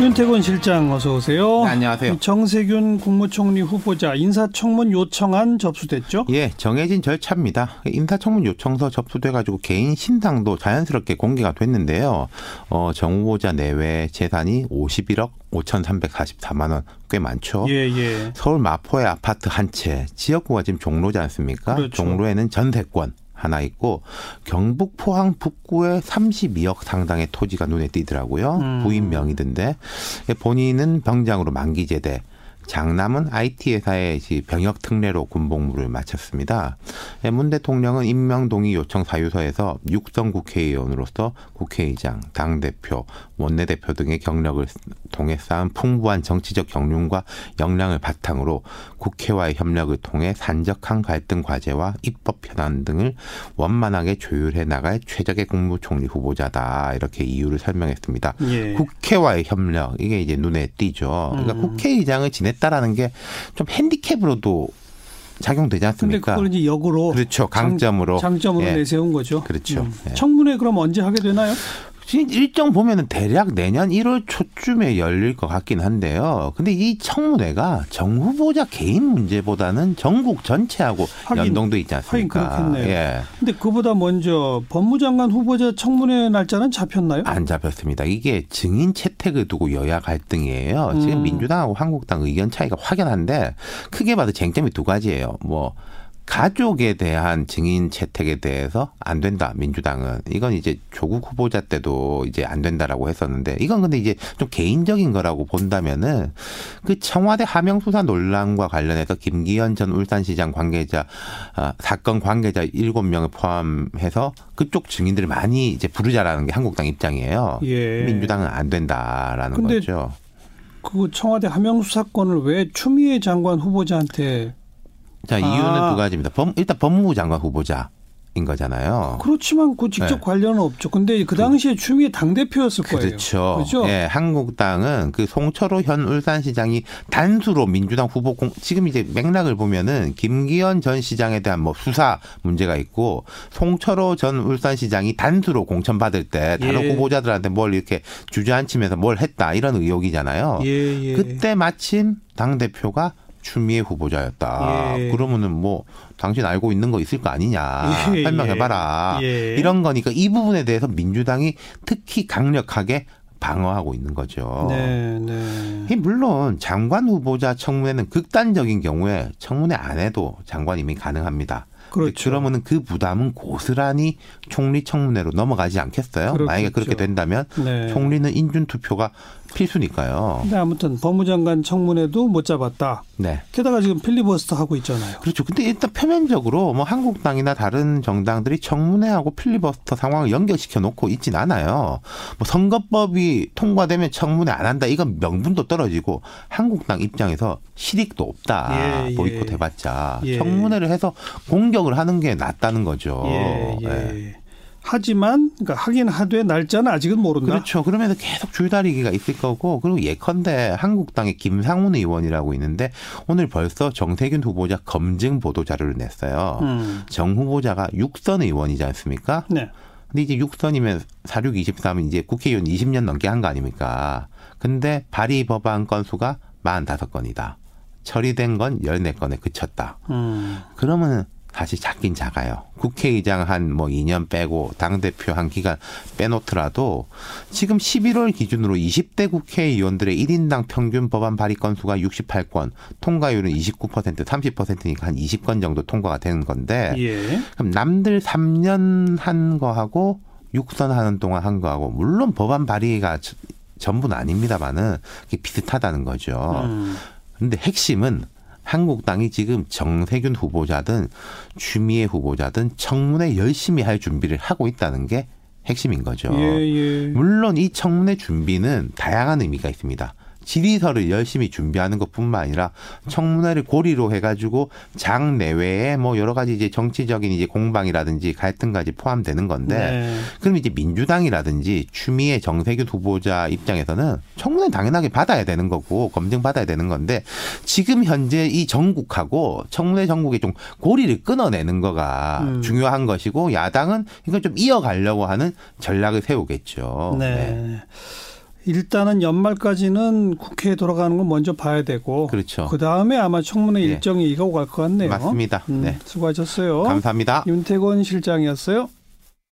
윤태곤 실장 어서 오세요. 네, 안녕하세요. 정세균 국무총리 후보자 인사청문 요청안 접수됐죠? 예, 정해진 절차입니다. 인사청문 요청서 접수돼가지고 개인 신상도 자연스럽게 공개가 됐는데요. 정 후보자 내외 재산이 51억 5,344만 원 꽤 많죠. 예. 서울 마포의 아파트 한 채, 지역구가 지금 종로지 않습니까? 그렇죠. 종로에는 전세권 하나 있고 경북 포항 북구에 32억 상당의 토지가 눈에 띄더라고요. 부인 명의던데 본인은 병장으로 만기 제대, 장남은 IT 회사의 병역 특례로 군복무를 마쳤습니다. 문 대통령은 임명동의 요청 사유서에서 육성 국회의원으로서 국회의장, 당대표, 원내대표 등의 경력을 통해 쌓은 풍부한 정치적 경륜과 역량을 바탕으로 국회와의 협력을 통해 산적한 갈등 과제와 입법 현안 등을 원만하게 조율해 나갈 최적의 국무총리 후보자다. 이렇게 이유를 설명했습니다. 예. 국회와의 협력, 이게 이제 눈에 띄죠. 그러니까 국회의장을 지냈 다라는 게 좀 핸디캡으로도 작용되지 않습니까? 그런데 그걸 이제 역으로, 그렇죠, 강점으로 장점으로 예. 내세운 거죠. 그렇죠. 예. 청문회 그럼 언제 하게 되나요? 일정 보면은 대략 내년 1월 초쯤에 열릴 것 같긴 한데요. 근데 이 청문회가 정 후보자 개인 문제보다는 전국 전체하고 연동돼 있지 않습니까? 하긴 그렇겠네요. 예. 근데 그보다 먼저 법무장관 후보자 청문회 날짜는 잡혔나요? 안 잡혔습니다. 이게 증인 채택을 두고 여야 갈등이에요. 지금 민주당하고 한국당 의견 차이가 확연한데 크게 봐도 쟁점이 두 가지예요. 가족에 대한 증인 채택에 대해서 안 된다, 민주당은. 이건 이제 조국 후보자 때도 이제 안 된다라고 했었는데, 이건 근데 이제 좀 개인적인 거라고 본다면은 그 청와대 하명수사 논란과 관련해서 김기현 전 울산시장 관계자, 사건 관계자 7명을 포함해서 그쪽 증인들을 많이 이제 부르자라는 게 한국당 입장이에요. 예. 민주당은 안 된다라는 거죠. 그 청와대 하명수사권을 왜 추미애 장관 후보자한테 자, 이유는 두 가지입니다. 일단 법무부 장관 후보자인 거잖아요. 그렇지만 그 직접 네. 관련은 없죠. 근데 그 당시에 추미애 당대표였을 거예요. 그렇죠. 그렇죠? 예, 한국당은 그 송철호 현 울산시장이 단수로 민주당 후보 지금 이제 맥락을 보면은 김기현 전 시장에 대한 수사 문제가 있고 송철호 전 울산시장이 단수로 공천받을 때 다른 예. 후보자들한테 뭘 이렇게 주저앉히면서 뭘 했다 이런 의혹이잖아요. 예. 그때 마침 당대표가 추미애 후보자였다. 예. 그러면은 당신 알고 있는 거 있을 거 아니냐. 예. 설명해봐라. 예. 이런 거니까 이 부분에 대해서 민주당이 특히 강력하게 방어하고 있는 거죠. 네. 물론 장관 후보자 청문회는 극단적인 경우에 청문회 안 해도 장관임이 가능합니다. 그렇죠. 그러면은 그 부담은 고스란히 총리 청문회로 넘어가지 않겠어요? 그렇겠죠. 만약에 그렇게 된다면 네. 총리는 인준투표가 필수니까요. 근데 아무튼 법무장관 청문회도 못 잡았다. 네. 게다가 지금 필리버스터 하고 있잖아요. 그렇죠. 근데 일단 표면적으로 한국당이나 다른 정당들이 청문회하고 필리버스터 상황을 연결시켜 놓고 있진 않아요. 선거법이 통과되면 청문회 안 한다. 이건 명분도 떨어지고 한국당 입장에서 실익도 없다. 보이콧 해봤자. 청문회를 해서 공격을 하는 게 낫다는 거죠. 예. 하지만 하긴 하되 날짜는 아직은 모른다. 그렇죠. 그러면서 계속 줄다리기가 있을 거고 그리고 예컨대 한국당의 김상훈 의원이라고 있는데 오늘 벌써 정세균 후보자 검증 보도 자료를 냈어요. 정 후보자가 육선 의원이지 않습니까? 네. 근데 이제 6선이면 4623은 이제 국회의원 20년 넘게 한 거 아닙니까? 근데 발의 법안 건수가 45건이다. 처리된 건 14건에 그쳤다. 그러면은 다시 작긴 작아요. 국회의장 한 2년 빼고 당대표 한 기간 빼놓더라도 지금 11월 기준으로 20대 국회의원들의 1인당 평균 법안 발의 건수가 68건, 통과율은 29%, 30%니까 한 20건 정도 통과가 되는 건데 예. 그럼 남들 3년 한 거하고 6선 하는 동안 한 거하고 물론 법안 발의가 전부는 아닙니다만은 비슷하다는 거죠. 근데 핵심은 한국당이 지금 정세균 후보자든 추미애 후보자든 청문회 열심히 할 준비를 하고 있다는 게 핵심인 거죠. 예. 물론 이 청문회 준비는 다양한 의미가 있습니다. 질의서를 열심히 준비하는 것뿐만 아니라 청문회를 고리로 해가지고 장 내외에 여러 가지 이제 정치적인 이제 공방이라든지 갈등까지 포함되는 건데 네. 그럼 이제 민주당이라든지 추미애 정세균 후보자 입장에서는 청문회 당연하게 받아야 되는 거고 검증 받아야 되는 건데 지금 현재 이 정국하고 청문회 정국의 좀 고리를 끊어내는 거가 중요한 것이고 야당은 이걸 좀 이어가려고 하는 전략을 세우겠죠. 네. 일단은 연말까지는 국회에 돌아가는 건 먼저 봐야 되고 그렇죠. 그다음에 아마 청문회 일정이 이거 갈 것 같네요. 맞습니다. 네. 수고하셨어요. 감사합니다. 윤태곤 실장이었어요.